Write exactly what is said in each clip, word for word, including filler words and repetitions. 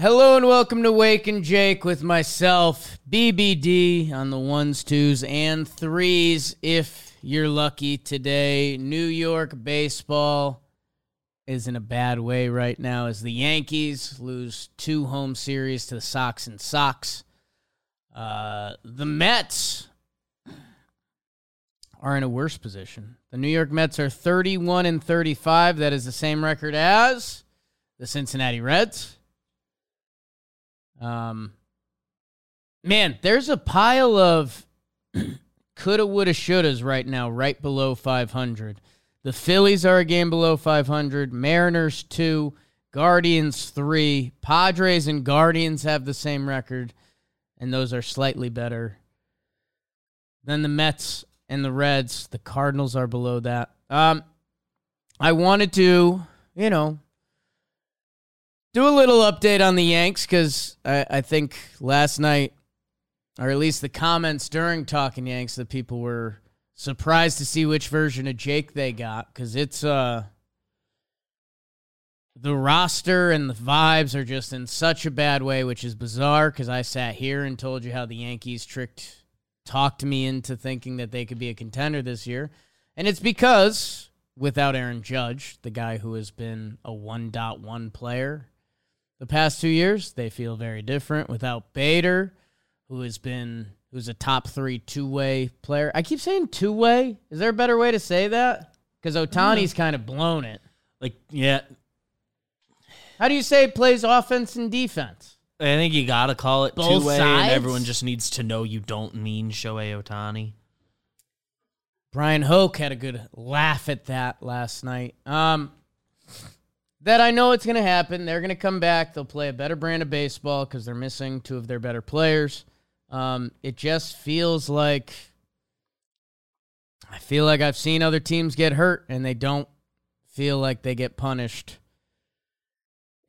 Hello and welcome to Wake and Jake with myself, B B D, on the ones, twos, and threes, if you're lucky today. New York baseball is in a bad way right now as the Yankees lose two home series to the Sox and Sox. Uh, the Mets are in a worse position. The New York Mets are thirty-one and thirty-five. That is the same record as the Cincinnati Reds. Um, man, there's a pile of coulda, woulda, shouldas right now, right below five hundred. The Phillies are a game below five hundred. Mariners, two. Guardians, three. Padres and Guardians have the same record, and those are slightly better than the Mets and the Reds. The Cardinals are below that. Um, I wanted to, you know, do a little update on the Yanks, because I, I think last night, or at least the comments during Talking Yanks, that people were surprised to see which version of Jake they got, because it's, uh, the roster and the vibes are just in such a bad way, which is bizarre, because I sat here and told you how the Yankees tricked, talked me into thinking that they could be a contender this year, and it's because, without Aaron Judge, the guy who has been a one point one player the past two years, they feel very different. Without Bader, who has been, who's a top three two-way player. I keep saying two-way. Is there a better way to say that? Because Otani's kind of blown it. Like, yeah. How do you say it plays offense and defense? I think you got to call it both two-way, sides? And everyone just needs to know you don't mean Shohei Otani. Brian Hoke had a good laugh at that last night. Um... That I know it's going to happen. They're going to come back. They'll play a better brand of baseball because they're missing two of their better players. Um, it just feels like, I feel like I've seen other teams get hurt and they don't feel like they get punished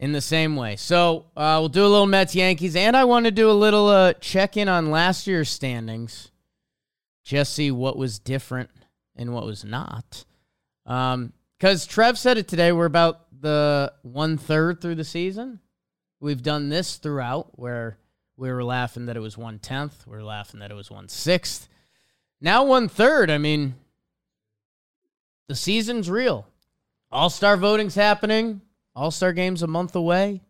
in the same way. So uh, we'll do a little Mets-Yankees, and I want to do a little uh, check-in on last year's standings. Just see what was different and what was not. Um, because Trev said it today, we're about the one-third through the season. We've done this throughout, where we were laughing that it was one-tenth. We were laughing that it was one-sixth. Now one-third. I mean, the season's real. All-Star voting's happening. All-Star game's a month away.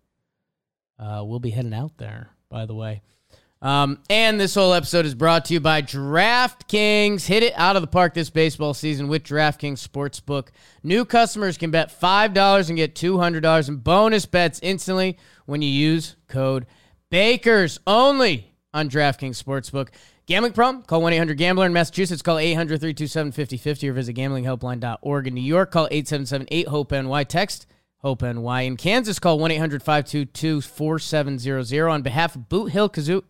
Uh, we'll be heading out there, by the way. Um, and this whole episode is brought to you by DraftKings. Hit it out of the park this baseball season with DraftKings Sportsbook. New customers can bet five dollars and get two hundred dollars in bonus bets instantly when you use code BAKERS only on DraftKings Sportsbook. Gambling problem? Call one eight hundred gambler in Massachusetts. Call eight hundred three two seven five oh five oh or visit gambling helpline dot org. In New York, call eight seven seven eight hope N Y. Text HOPE-NY. In Kansas, call one eight hundred five two two four seven zero zero. On behalf of Boot Hill Kazoo.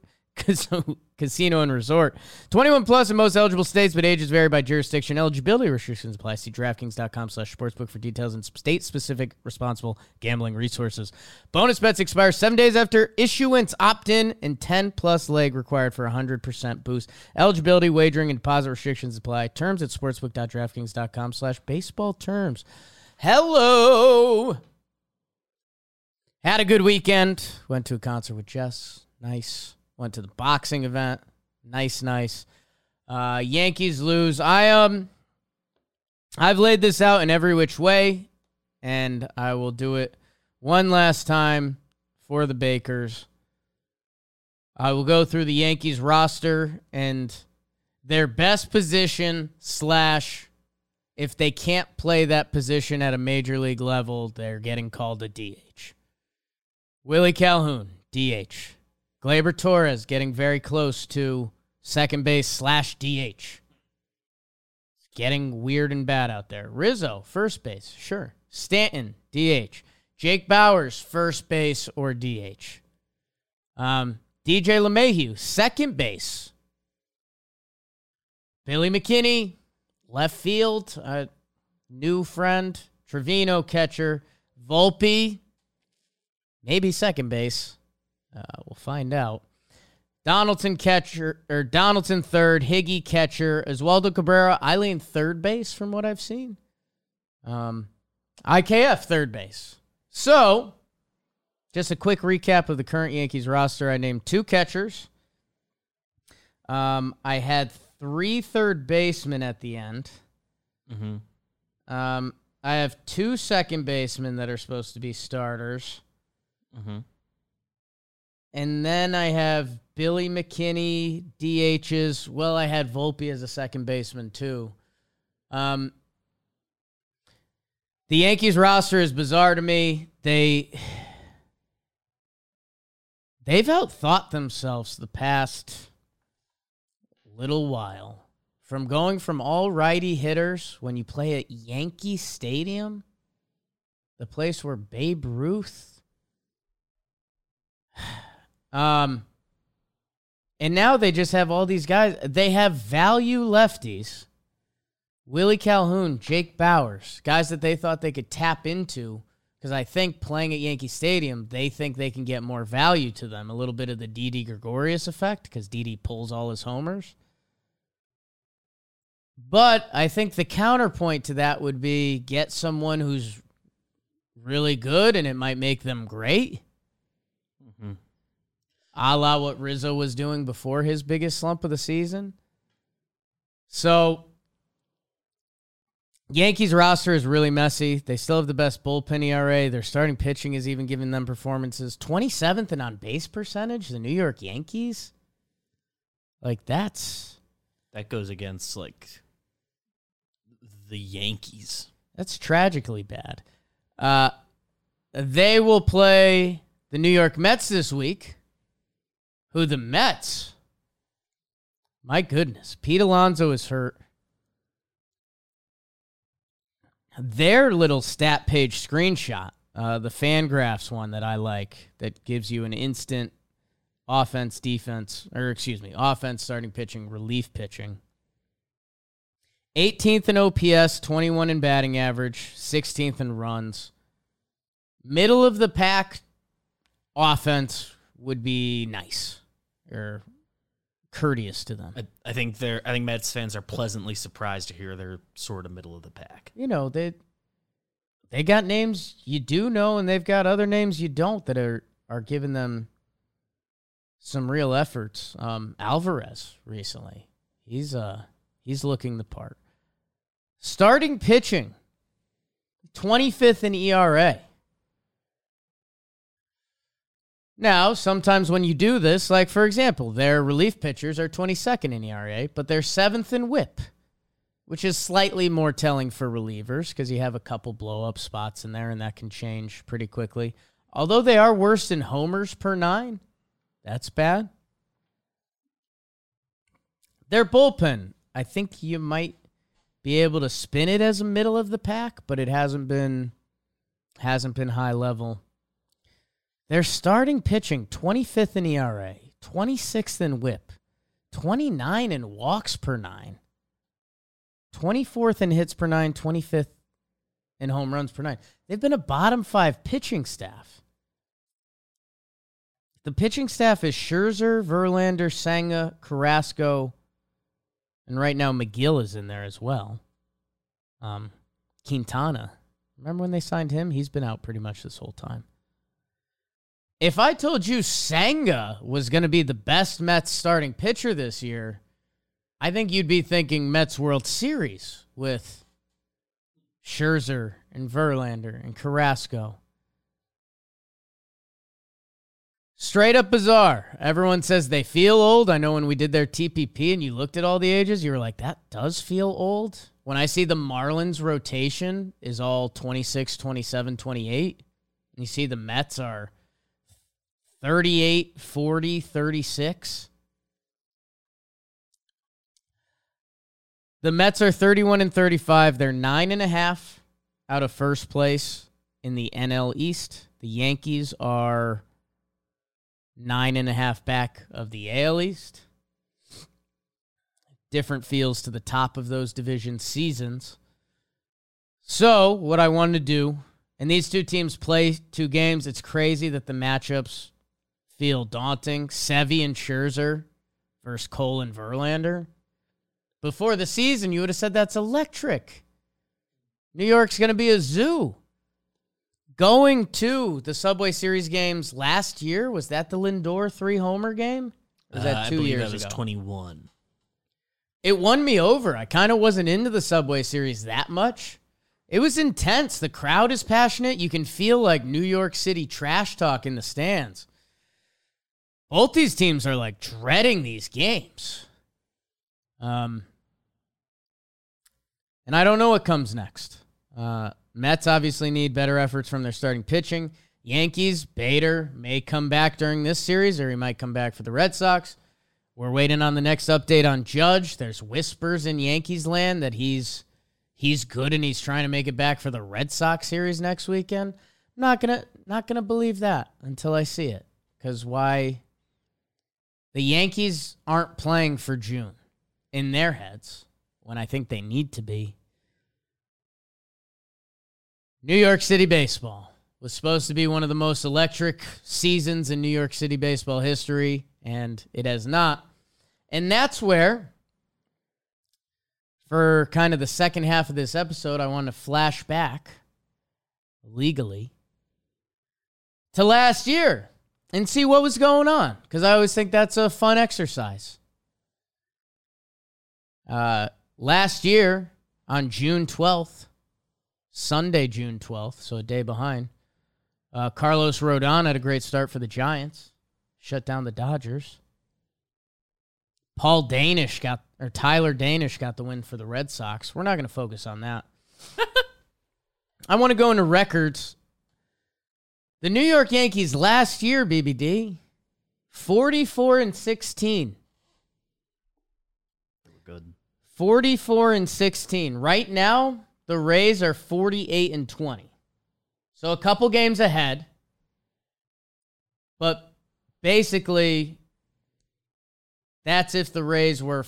Casino and Resort. twenty-one plus in most eligible states, but ages vary by jurisdiction. Eligibility restrictions apply. See DraftKings dot com slash sportsbook for details and state-specific responsible gambling resources. Bonus bets expire seven days after issuance. Opt-in and ten-plus leg required for one hundred percent boost. Eligibility, wagering, and deposit restrictions apply. Terms at sportsbook dot draftkings dot com slash baseball terms. Hello! Had a good weekend. Went to a concert with Jess. Nice. Went to the boxing event. Nice, nice. Uh, Yankees lose. I um, I've laid this out in every which way, and I will do it one last time for the Bakers. I will go through the Yankees roster and their best position slash if they can't play that position at a major league level, they're getting called a D H. Willie Calhoun, D H. Gleyber Torres getting very close to second base slash D H. It's getting weird and bad out there. Rizzo, first base, sure. Stanton, D H. Jake Bowers, first base or D H. Um, D J LeMahieu, second base. Billy McKinney, left field, uh, new friend. Trevino, catcher. Volpe, maybe second base. Uh, we'll find out. Donaldson catcher, or Donaldson third, Higgy catcher, Oswaldo Cabrera, Eileen third base from what I've seen. Um, I K F third base. So, Just a quick recap of the current Yankees roster. I named two catchers. Um, I had three third basemen at the end. Mm-hmm. Um, I have two second basemen that are supposed to be starters. Mm-hmm. And then I have Billy McKinney, D Hs. Well, I had Volpe as a second baseman, too. Um, the Yankees roster is bizarre to me. They, they've outthought themselves the past little while. From going from all righty hitters when you play at Yankee Stadium, the place where Babe Ruth... Um, and now they just have all these guys. They have value lefties. Willie Calhoun, Jake Bowers, guys that they thought they could tap into because I think playing at Yankee Stadium, they think they can get more value to them. A little bit of the Didi Gregorius effect because Didi pulls all his homers. But I think the counterpoint to that would be get someone who's really good and it might make them great. Mm-hmm. A la what Rizzo was doing before his biggest slump of the season. So, Yankees roster is really messy. They still have the best bullpen E R A. Their starting pitching is even giving them performances. twenty-seventh in on-base percentage, the New York Yankees. Like, that's... That goes against, like, the Yankees. That's tragically bad. Uh, they will play the New York Mets this week. Who the Mets? My goodness. Pete Alonso is hurt. Their little stat page screenshot, uh, the Fangraphs one that I like, that gives you an instant offense, defense, or excuse me, offense, starting pitching, relief pitching. eighteenth in O P S, twenty-one in batting average, sixteenth in runs. Middle of the pack offense would be nice. Or courteous to them. I, I think they're. I think Mets fans are pleasantly surprised to hear they're sort of middle of the pack. You know, they they got names you do know, and they've got other names you don't that are are giving them some real efforts. Um, Alvarez recently, he's uh he's looking the part. Starting pitching, twenty-fifth in E R A. Now, sometimes when you do this, like, for example, their relief pitchers are twenty-second in E R A, but they're seventh in whip, which is slightly more telling for relievers because you have a couple blow-up spots in there, and that can change pretty quickly. Although they are worse in homers per nine, that's bad. Their bullpen, I think you might be able to spin it as a middle of the pack, but it hasn't been hasn't been high level. They're starting pitching, twenty-fifth in E R A, twenty-sixth in whip, twenty-nine in walks per nine, twenty-fourth in hits per nine, twenty-fifth in home runs per nine. They've been a bottom five pitching staff. The pitching staff is Scherzer, Verlander, Senga, Carrasco, and right now McGill is in there as well. Um, Quintana. Remember when they signed him? He's been out pretty much this whole time. If I told you Senga was going to be the best Mets starting pitcher this year, I think you'd be thinking Mets World Series with Scherzer and Verlander and Carrasco. Straight up bizarre. Everyone says they feel old. I know when we did their T P P and you looked at all the ages, you were like, that does feel old. When I see the Marlins rotation is all twenty-six, twenty-seven, twenty-eight, and you see the Mets are thirty-eight, forty, thirty-six. The Mets are thirty-one and thirty-five. They're nine and a half out of first place in the N L East. The Yankees are nine and a half back of the A L East. Different feels to the top of those division seasons. So, what I wanted to do, and these two teams play two games. It's crazy that the matchups feel daunting. Sevy and Scherzer versus Cole and Verlander. Before the season, you would have said that's electric. New York's going to be a zoo. Going to the Subway Series games last year, was that the Lindor three-homer game? Or was that two uh, I years that was ago? twenty-one. It won me over. I kind of wasn't into the Subway Series that much. It was intense. The crowd is passionate. You can feel like New York City trash talk in the stands. Both these teams are like dreading these games. Um, and I don't know what comes next. Uh, Mets obviously need better efforts from their starting pitching. Yankees, Bader may come back during this series, or he might come back for the Red Sox. We're waiting on the next update on Judge. There's whispers in Yankees land that he's he's good and he's trying to make it back for the Red Sox series next weekend. Not gonna not gonna believe that until I see it. Because why? The Yankees aren't playing for June in their heads when I think they need to be. New York City baseball was supposed to be one of the most electric seasons in New York City baseball history, and it has not. And that's where, for kind of the second half of this episode, I want to flash back legally to last year and see what was going on, because I always think that's a fun exercise. Uh, last year, on June twelfth, Sunday, June twelfth, so a day behind, uh, Carlos Rodon had a great start for the Giants, shut down the Dodgers. Paul Danish got, or Tyler Danish got the win for the Red Sox. We're not going to focus on that. I want to go into records. The New York Yankees last year, B B D, forty-four and sixteen. Good. forty-four and sixteen. Right now, the Rays are forty-eight and twenty. So a couple games ahead. But basically, that's if the Rays were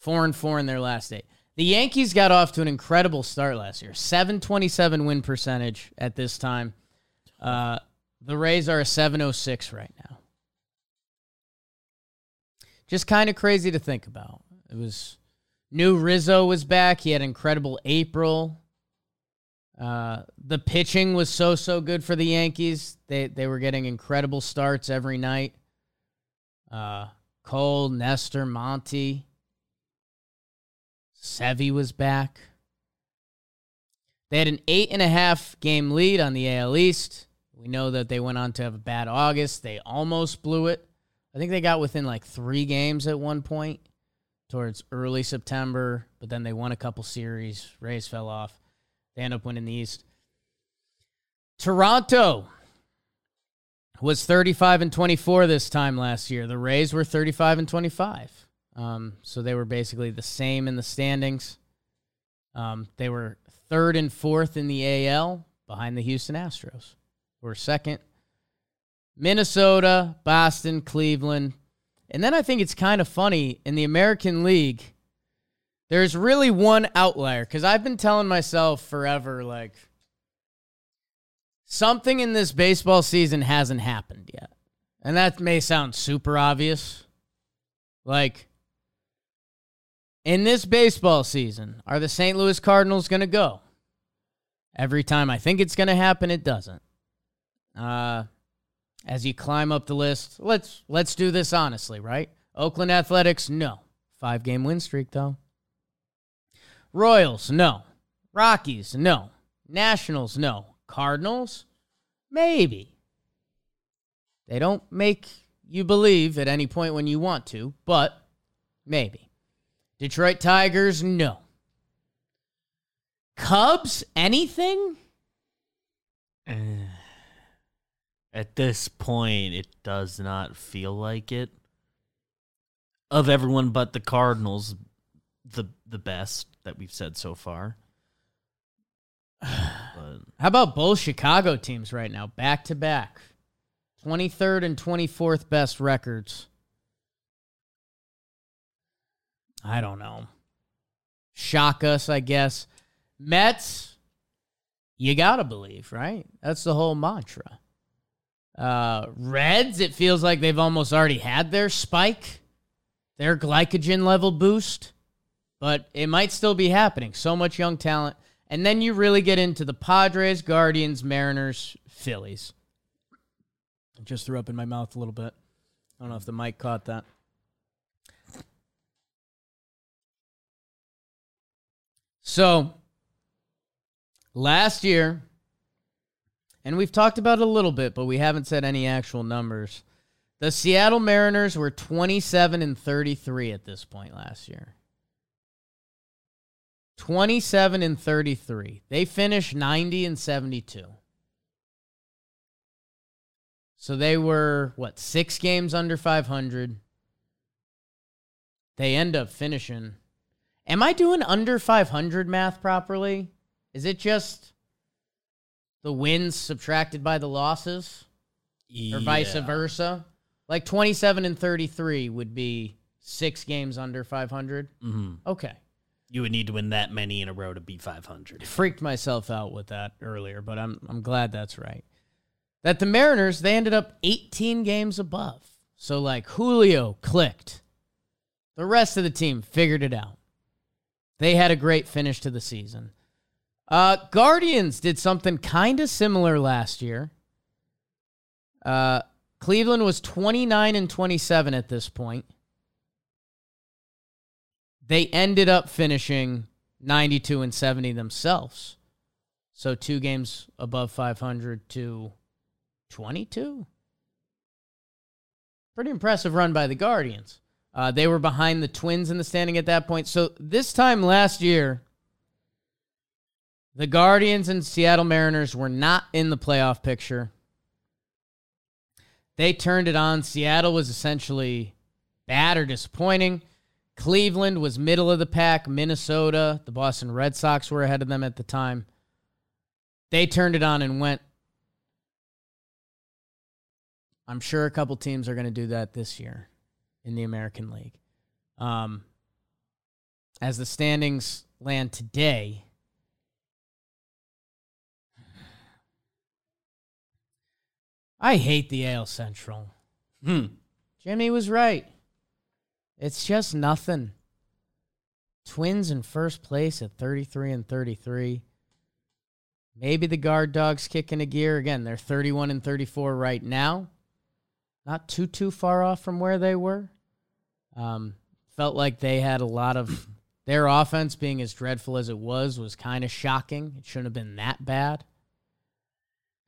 four and four in their last eight. The Yankees got off to an incredible start last year. seven twenty-seven win percentage at this time. Uh, the Rays are a seven oh six right now. Just kind of crazy to think about. It was new Rizzo was back. He had an incredible April. Uh, the pitching was so, so good for the Yankees. They they were getting incredible starts every night. Uh, Cole, Nestor, Monty. Sevy was back. They had an eight and a half game lead on the A L East. We know that they went on to have a bad August. They almost blew it. I think they got within like three games at one point towards early September, but then they won a couple series. Rays fell off. They end up winning the East. Toronto was thirty-five and twenty-four this time last year. The Rays were thirty-five and twenty-five. Um, so they were basically the same in the standings. Um, they were third and fourth in the A L behind the Houston Astros, who were second. Minnesota, Boston, Cleveland. And then I think it's kind of funny, in the American League, there's really one outlier, because I've been telling myself forever, like, something in this baseball season hasn't happened yet. And that may sound super obvious. Like, in this baseball season, are the Saint Louis Cardinals going to go? Every time I think it's going to happen, it doesn't. Uh, as you climb up the list, let's let's do this honestly, right? Oakland Athletics, no. Five-game win streak, though. Royals, no. Rockies, no. Nationals, no. Cardinals, maybe. They don't make you believe at any point when you want to, but maybe. Detroit Tigers, no. Cubs, anything? Uh, at this point, it does not feel like it. Of everyone but the Cardinals, the the best that we've said so far. But how about both Chicago teams right now, back-to-back? twenty-third and twenty-fourth best records. I don't know. Shock us, I guess. Mets, you got to believe, right? That's the whole mantra. Uh, Reds, it feels like they've almost already had their spike, their glycogen level boost, but it might still be happening. So much young talent. And then you really get into the Padres, Guardians, Mariners, Phillies. I just threw up in my mouth a little bit. I don't know if the mic caught that. So, last year, and we've talked about it a little bit, but we haven't said any actual numbers. The Seattle Mariners were twenty-seven and thirty-three at this point last year. twenty-seven and thirty-three. They finished ninety and seventy-two. So they were, what, six games under five hundred. They end up finishing. Am I doing under five hundred math properly? Is it just the wins subtracted by the losses? Yeah. Or vice versa? Like twenty-seven and thirty-three would be six games under five hundred? Mm-hmm. Okay. You would need to win that many in a row to beat five hundred. I freaked myself out with that earlier, but I'm I'm glad that's right. That the Mariners, they ended up eighteen games above. So, like, Julio clicked. The rest of the team figured it out. They had a great finish to the season. Uh, Guardians did something kind of similar last year. Uh, Cleveland was twenty-nine and twenty-seven at this point. They ended up finishing ninety-two and seventy themselves. So two games above five hundred to twenty-two. Pretty impressive run by the Guardians. Uh, they were behind the Twins in the standing at that point. So this time last year, the Guardians and Seattle Mariners were not in the playoff picture. They turned it on. Seattle was essentially bad or disappointing. Cleveland was middle of the pack. Minnesota, the Boston Red Sox were ahead of them at the time. They turned it on and went. I'm sure a couple teams are going to do that this year in the American League. Um, as the standings land today, I hate the A L Central. Hmm. Jimmy was right. It's just nothing. Twins in first place at thirty-three and thirty-three. Maybe the guard dogs kicking a gear. Again, they're thirty-one and thirty-four right now. Not too, too far off from where they were. Um, felt like they had a lot of... Their offense being as dreadful as it was was kind of shocking. It shouldn't have been that bad.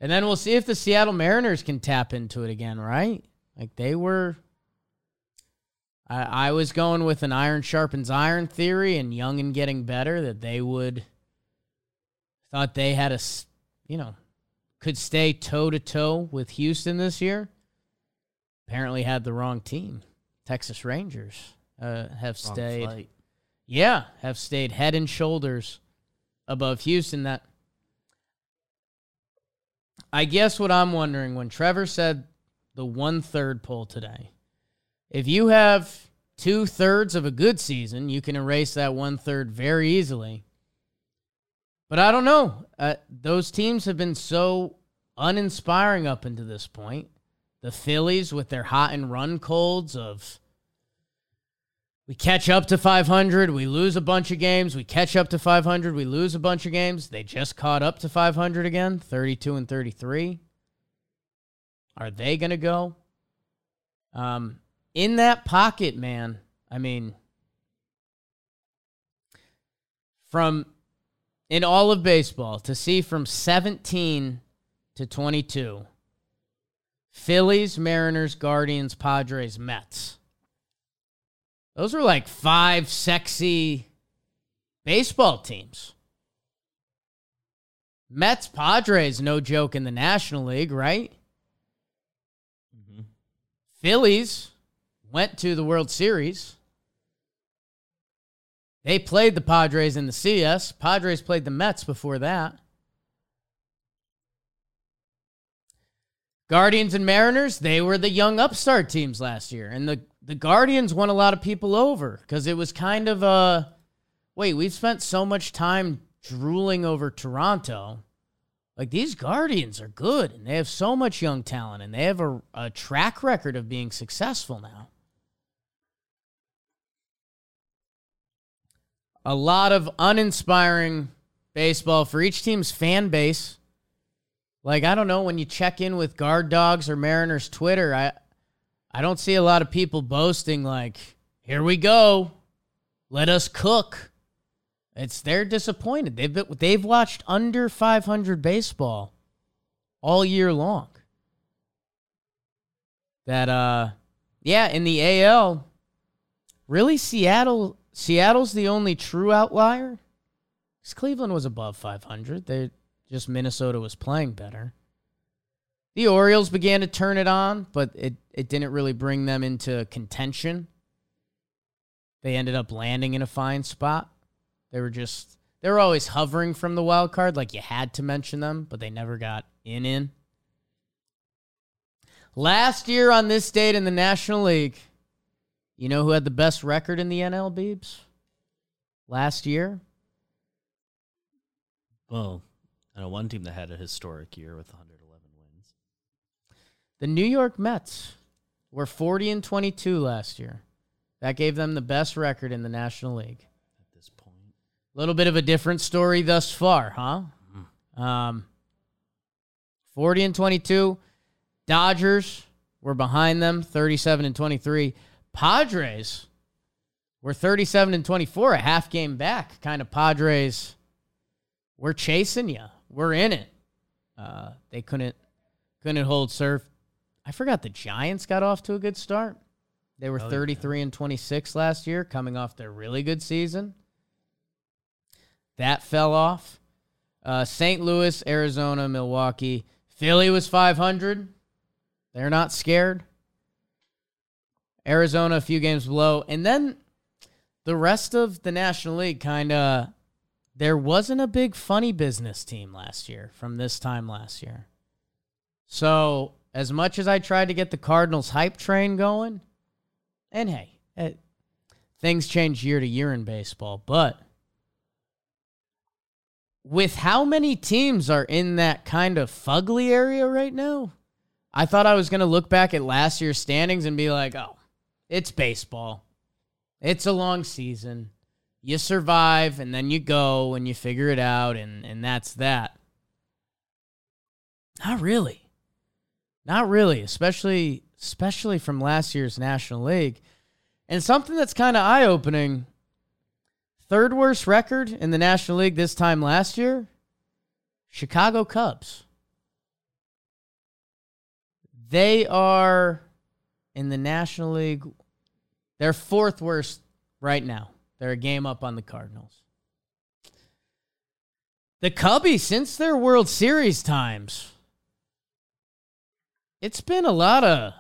And then we'll see if the Seattle Mariners can tap into it again, right? Like, they were... I was going with an iron sharpens iron theory and young and getting better, that they would thought they had a, you know, could stay toe to toe with Houston this year. Apparently had the wrong team. Texas Rangers uh, have stayed. Yeah, have stayed head and shoulders above Houston. That I guess what I'm wondering when Trevor said the one third poll today. If you have two-thirds of a good season, you can erase that one-third very easily. But I don't know. Uh, those teams have been so uninspiring up until this point. The Phillies with their hot-and-run colds of we catch up to five hundred, we lose a bunch of games, we catch up to five hundred, we lose a bunch of games. They just caught up to five hundred again, thirty-two and thirty-three. Are they going to go? Um... In that pocket, man, I mean, from in all of baseball, to see from seventeen to twenty-two, Phillies, Mariners, Guardians, Padres, Mets. Those are like five sexy baseball teams. Mets, Padres, no joke in the National League, right? Mm-hmm. Phillies went to the World Series. They played the Padres in the C S. Padres played the Mets before that. Guardians and Mariners, they were the young upstart teams last year. And the, the Guardians won a lot of people over because it was kind of a, wait, we've spent so much time drooling over Toronto. Like, these Guardians are good, and they have so much young talent, and they have a, a track record of being successful now. A lot of uninspiring baseball for each team's fan base. Like, I don't know, when you check in with Guard Dogs or Mariners Twitter, I I don't see a lot of people boasting like, here we go, let us cook. It's they're disappointed. They've been, they've watched under five hundred baseball all year long. That uh, yeah, in the A L, really Seattle. Seattle's the only true outlier. Because Cleveland was above five hundred. They just Minnesota was playing better. The Orioles began to turn it on, but it it didn't really bring them into contention. They ended up landing in a fine spot. They were just, they were always hovering from the wild card, like you had to mention them, but they never got in in. Last year on this date in the National League, you know who had the best record in the N L, Biebs? Last year? Well, I know one team that had a historic year with one hundred eleven wins. The New York Mets were forty and twenty-two last year. That gave them the best record in the National League. Little bit of a different story thus far, huh? Mm. Um, forty and twenty-two. Dodgers were behind them, thirty-seven and twenty-three. Padres were thirty-seven and twenty-four, a half game back. Kind of Padres, we're chasing you. We're in it. Uh, they couldn't couldn't hold serve. I forgot the Giants got off to a good start. They were oh, thirty-three and twenty-six last year, coming off their really good season. That fell off. Uh, Saint Louis, Arizona, Milwaukee. Philly was five hundred. They're not scared. Arizona, a few games below. And then the rest of the National League kind of, there wasn't a big funny business team last year from this time last year. So as much as I tried to get the Cardinals hype train going, and hey, it, things change year to year in baseball, but with how many teams are in that kind of fugly area right now, I thought I was going to look back at last year's standings and be like, oh, it's baseball. It's a long season. You survive, and then you go, and you figure it out, and, and that's that. Not really. Not really, especially, especially from last year's National League. And something that's kind of eye-opening, third worst record in the National League this time last year, Chicago Cubs. They are in the National League. They're fourth worst right now. They're a game up on the Cardinals. The Cubbies, since their World Series times, it's been a lot of, a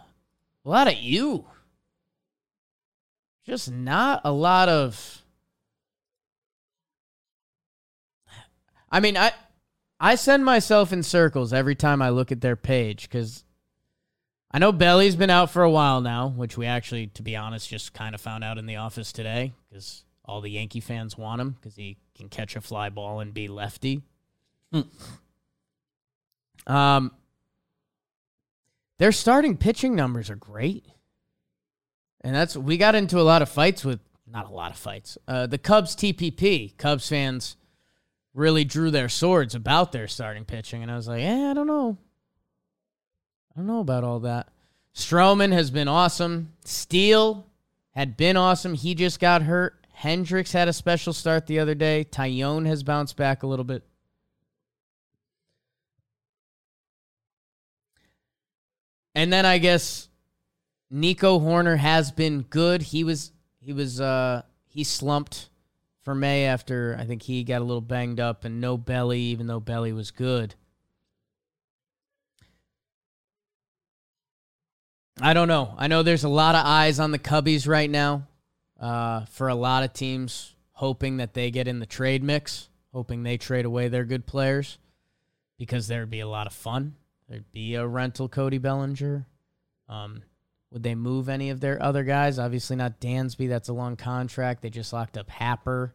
lot of you. Just not a lot of... I mean, I I send myself in circles every time I look at their page because I know Belly's been out for a while now, which we actually, to be honest, just kind of found out in the office today because all the Yankee fans want him because he can catch a fly ball and be lefty. Mm. Um, their starting pitching numbers are great. And that's we got into a lot of fights with, not a lot of fights, uh, the Cubs T P P, Cubs fans really drew their swords about their starting pitching, and I was like, eh, I don't know. I don't know about all that. Stroman has been awesome. Steele had been awesome. He just got hurt. Hendricks had a special start the other day. Tyone has bounced back a little bit. And then I guess Nico Horner has been good. He was, he was, uh, he slumped for May after I think he got a little banged up and no Belly, even though Belly was good. I don't know. I know there's a lot of eyes on the Cubbies right now uh, for a lot of teams hoping that they get in the trade mix, hoping they trade away their good players because there'd be a lot of fun. There'd be a rental Cody Bellinger. Um, would they move any of their other guys? Obviously not Dansby. That's a long contract. They just locked up Happer.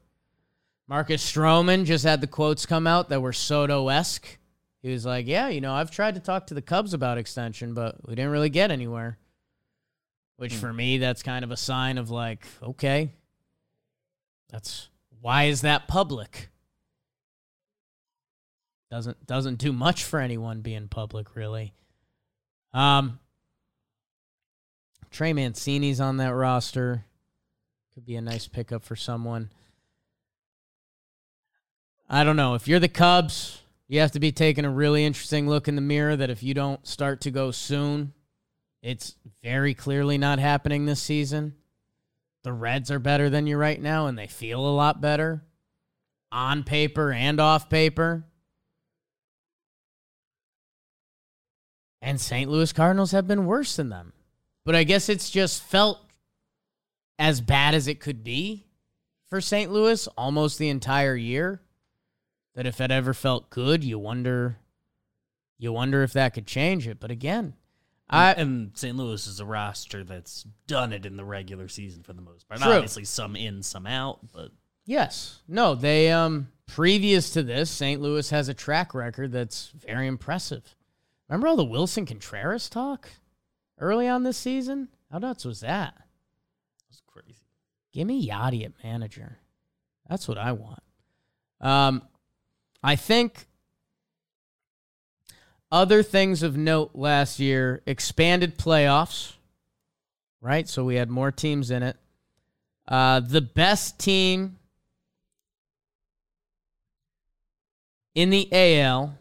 Marcus Stroman just had the quotes come out that were Soto-esque. He was like, yeah, you know, I've tried to talk to the Cubs about extension, but we didn't really get anywhere. Which, hmm. for me, that's kind of a sign of like, okay, that's why is that public? Doesn't doesn't do much for anyone being public, really. Um, Trey Mancini's on that roster. Could be a nice pickup for someone. I don't know. If you're the Cubs, you have to be taking a really interesting look in the mirror that if you don't start to go soon, it's very clearly not happening this season. The Reds are better than you right now, and they feel a lot better on paper and off paper. And Saint Louis Cardinals have been worse than them. But I guess it's just felt as bad as it could be for Saint Louis almost the entire year. That if it ever felt good, you wonder you wonder if that could change it. But again, I and Saint Louis is a roster that's done it in the regular season for the most part. True. Obviously some in, some out, but yes. No, they um previous to this, Saint Louis has a track record that's very impressive. Remember all the Wilson Contreras talk early on this season? How nuts was that? That was crazy. Give me Yachty at manager. That's what I want. Um I think other things of note last year, expanded playoffs, right? So we had more teams in it. Uh, the best team in the A L,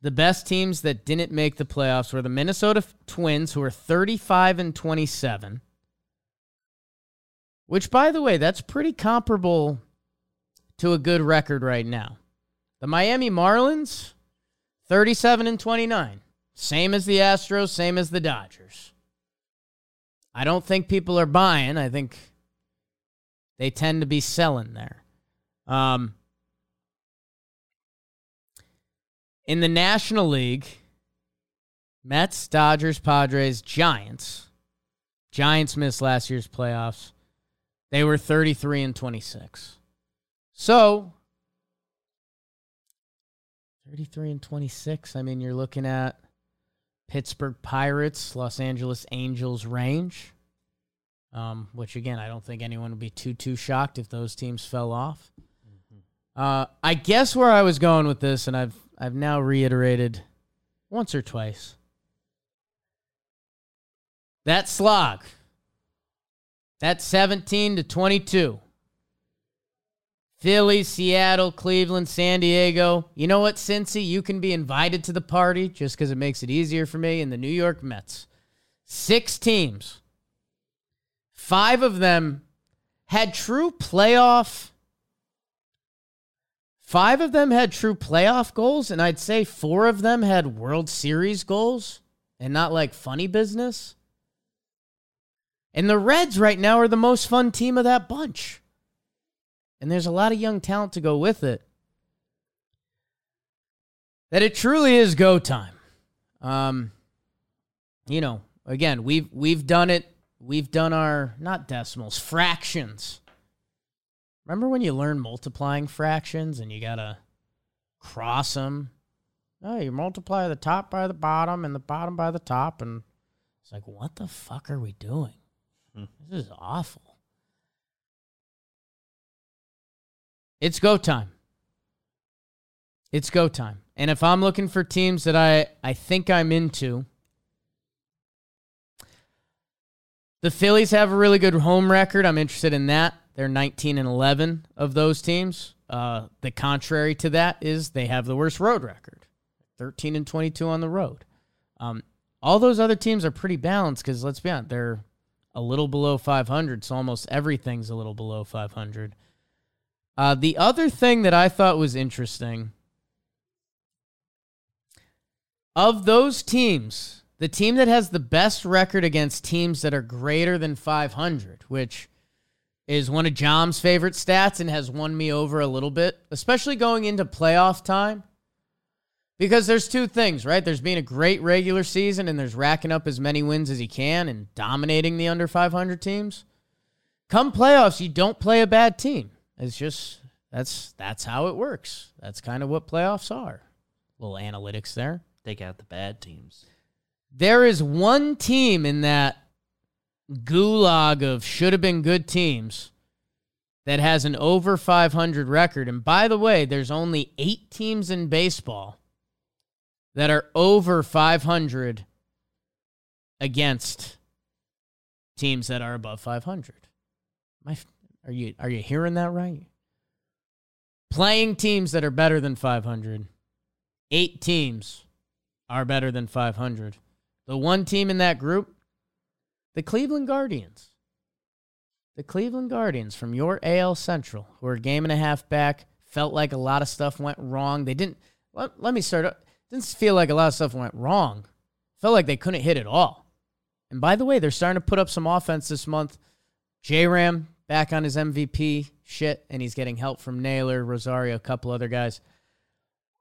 the best teams that didn't make the playoffs were the Minnesota Twins, who are thirty-five and twenty-seven, which, by the way, that's pretty comparable to a good record right now. The Miami Marlins, thirty-seven and twenty-nine. Same as the Astros, same as the Dodgers. I don't think people are buying. I think they tend to be selling there. Um, in the National League, Mets, Dodgers, Padres, Giants. Giants missed last year's playoffs. They were thirty-three and twenty-six. So, thirty-three and twenty-six, I mean, you're looking at Pittsburgh Pirates, Los Angeles Angels range, um, which, again, I don't think anyone would be too, too shocked if those teams fell off. Mm-hmm. Uh, I guess where I was going with this, and I've I've now reiterated once or twice, that slog, that seventeen to twenty-two, Philly, Seattle, Cleveland, San Diego. You know what, Cincy? You can be invited to the party just because it makes it easier for me. And the New York Mets. Six teams. Five of them had true playoff. Five of them had true playoff goals. And I'd say four of them had World Series goals. And not like funny business. And the Reds right now are the most fun team of that bunch. And there's a lot of young talent to go with it, that it truly is go time. Um, you know, again, we've we've done it. We've done our, not decimals, fractions. Remember when you learn multiplying fractions and you got to cross them? No, you multiply the top by the bottom and the bottom by the top. And it's like, what the fuck are we doing? Hmm. This is awful. It's go time. It's go time. And if I'm looking for teams that I, I think I'm into, the Phillies have a really good home record. I'm interested in that. They're nineteen and eleven of those teams. Uh, the contrary to that is they have the worst road record. thirteen and twenty-two on the road. Um, all those other teams are pretty balanced because, let's be honest, they're a little below five hundred, so almost everything's a little below five hundred. Uh, the other thing that I thought was interesting, of those teams, the team that has the best record against teams that are greater than five hundred, which is one of Jom's favorite stats and has won me over a little bit, especially going into playoff time, because there's two things, right? There's being a great regular season and there's racking up as many wins as you can and dominating the under five hundred teams. Come playoffs, you don't play a bad team. It's just, that's that's how it works. That's kind of what playoffs are. Little analytics there. Take out the bad teams. There is one team in that gulag of should-have-been-good teams that has an over five hundred record. And by the way, there's only eight teams in baseball that are over five hundred against teams that are above five hundred. My, are you are you hearing that right? Playing teams that are better than five hundred. Eight teams are better than five hundred. The one team in that group, the Cleveland Guardians. The Cleveland Guardians from your A L Central, who are a game and a half back, felt like a lot of stuff went wrong. They didn't, let, let me start up. Didn't feel like a lot of stuff went wrong. Felt like they couldn't hit at all. And by the way, they're starting to put up some offense this month. J-Ram back on his M V P shit, and he's getting help from Naylor, Rosario, a couple other guys.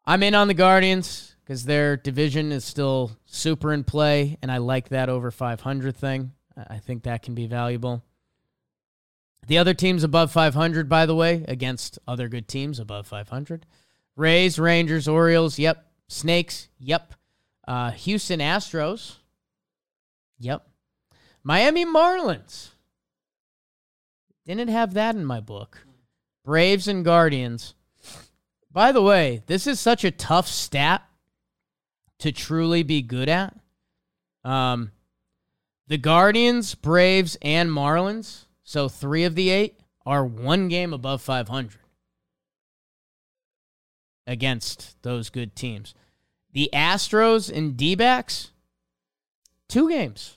I'm in on the Guardians because their division is still super in play, and I like that over five hundred thing. I think that can be valuable. The other teams above five hundred, by the way, against other good teams above five hundred. Rays, Rangers, Orioles, yep. Snakes, yep. Uh, Houston Astros, yep. Miami Marlins. Didn't have that in my book. Braves and Guardians. By the way, this is such a tough stat to truly be good at. Um, the Guardians, Braves, and Marlins... So three of the eight are one game above five hundred against those good teams. The Astros and D-backs, two games.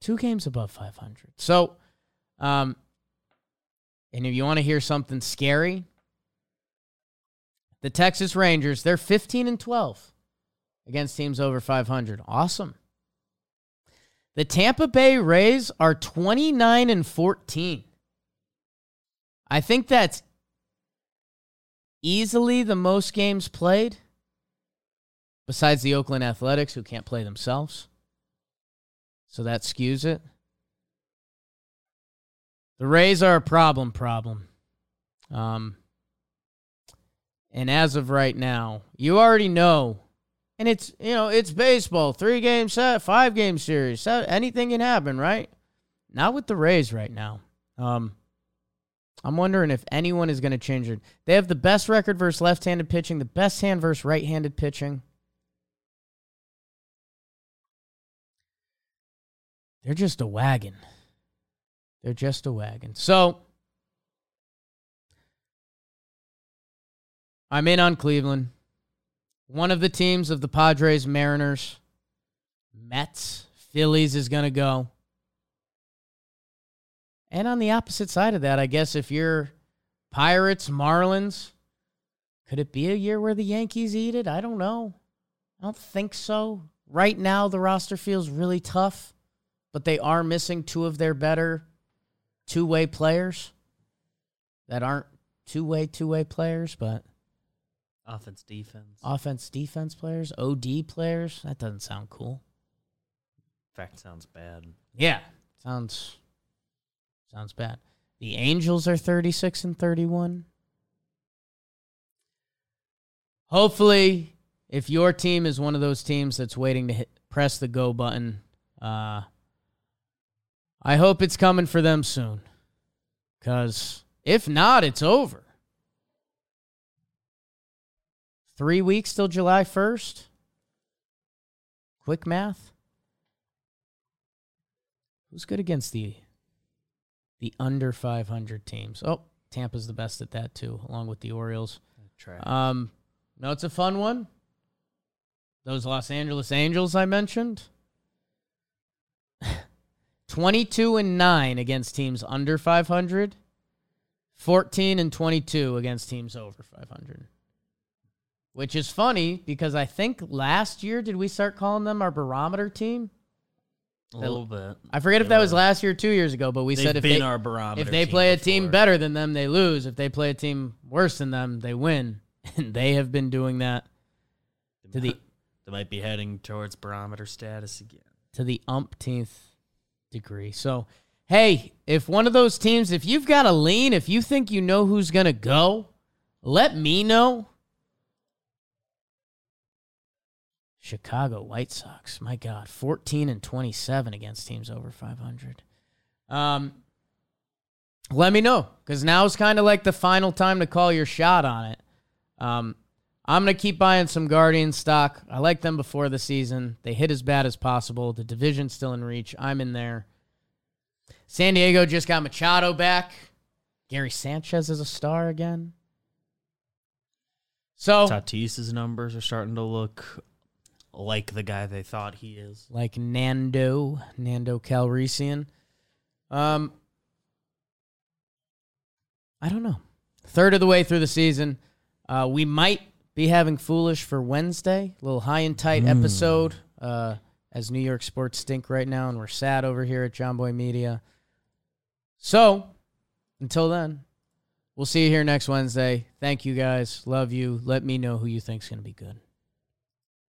Two games above five hundred. So, um, and if you want to hear something scary, the Texas Rangers, they're fifteen and twelve against teams over five hundred. Awesome. The Tampa Bay Rays are twenty-nine and fourteen. I think that's easily the most games played, besides the Oakland Athletics, who can't play themselves. So that skews it. The Rays are a problem problem. Um, and as of right now, you already know. And it's, you know, it's baseball, three-game set, five-game series, anything can happen, right? Not with the Rays right now. Um, I'm wondering if anyone is going to change it. They have the best record versus left-handed pitching, the best hand versus right-handed pitching. They're just a wagon. They're just a wagon. So, I'm in on Cleveland. One of the teams of the Padres, Mariners, Mets, Phillies is going to go. And on the opposite side of that, I guess if you're Pirates, Marlins, could it be a year where the Yankees eat it? I don't know. I don't think so. Right now, the roster feels really tough, but they are missing two of their better two-way players that aren't two-way, two-way players, but... Offense, defense. Offense, defense players. O D players. That doesn't sound cool. In fact, sounds bad. Yeah. Sounds sounds bad. The Angels are thirty-six and thirty-one. Hopefully, if your team is one of those teams that's waiting to hit, press the go button, uh, I hope it's coming for them soon. Because if not, it's over. Three weeks till July first. Quick math. Who's good against the the under five hundred teams? Oh, Tampa's the best at that too, along with the Orioles. Um, no, it's a fun one. Those Los Angeles Angels I mentioned. twenty-two and nine against teams under five hundred. fourteen and twenty-two against teams over five hundred. Which is funny because I think last year, did we start calling them our barometer team? A little bit. I forget if that was last year or two years ago, but we said if they play a team better than them, they lose. If they play a team worse than them, they win. And they have been doing that to the... They might be heading towards barometer status again. To the umpteenth degree. So, hey, if one of those teams, if you've got a lean, if you think you know who's going to go, let me know. Chicago White Sox, my God, fourteen and twenty-seven against teams over five hundred. Um, let me know, because now's kind of like the final time to call your shot on it. Um, I'm going to keep buying some Guardian stock. I like them before the season. They hit as bad as possible. The division's still in reach. I'm in there. San Diego just got Machado back. Gary Sanchez is a star again. So Tatis's numbers are starting to look like the guy they thought he is. Like Nando, Nando Calrissian. Um, I don't know. Third of the way through the season. Uh, we might be having Foolish for Wednesday. A little high and tight mm. episode uh, as New York sports stink right now, and we're sad over here at John Boy Media. So until then, we'll see you here next Wednesday. Thank you, guys. Love you. Let me know who you think's going to be good.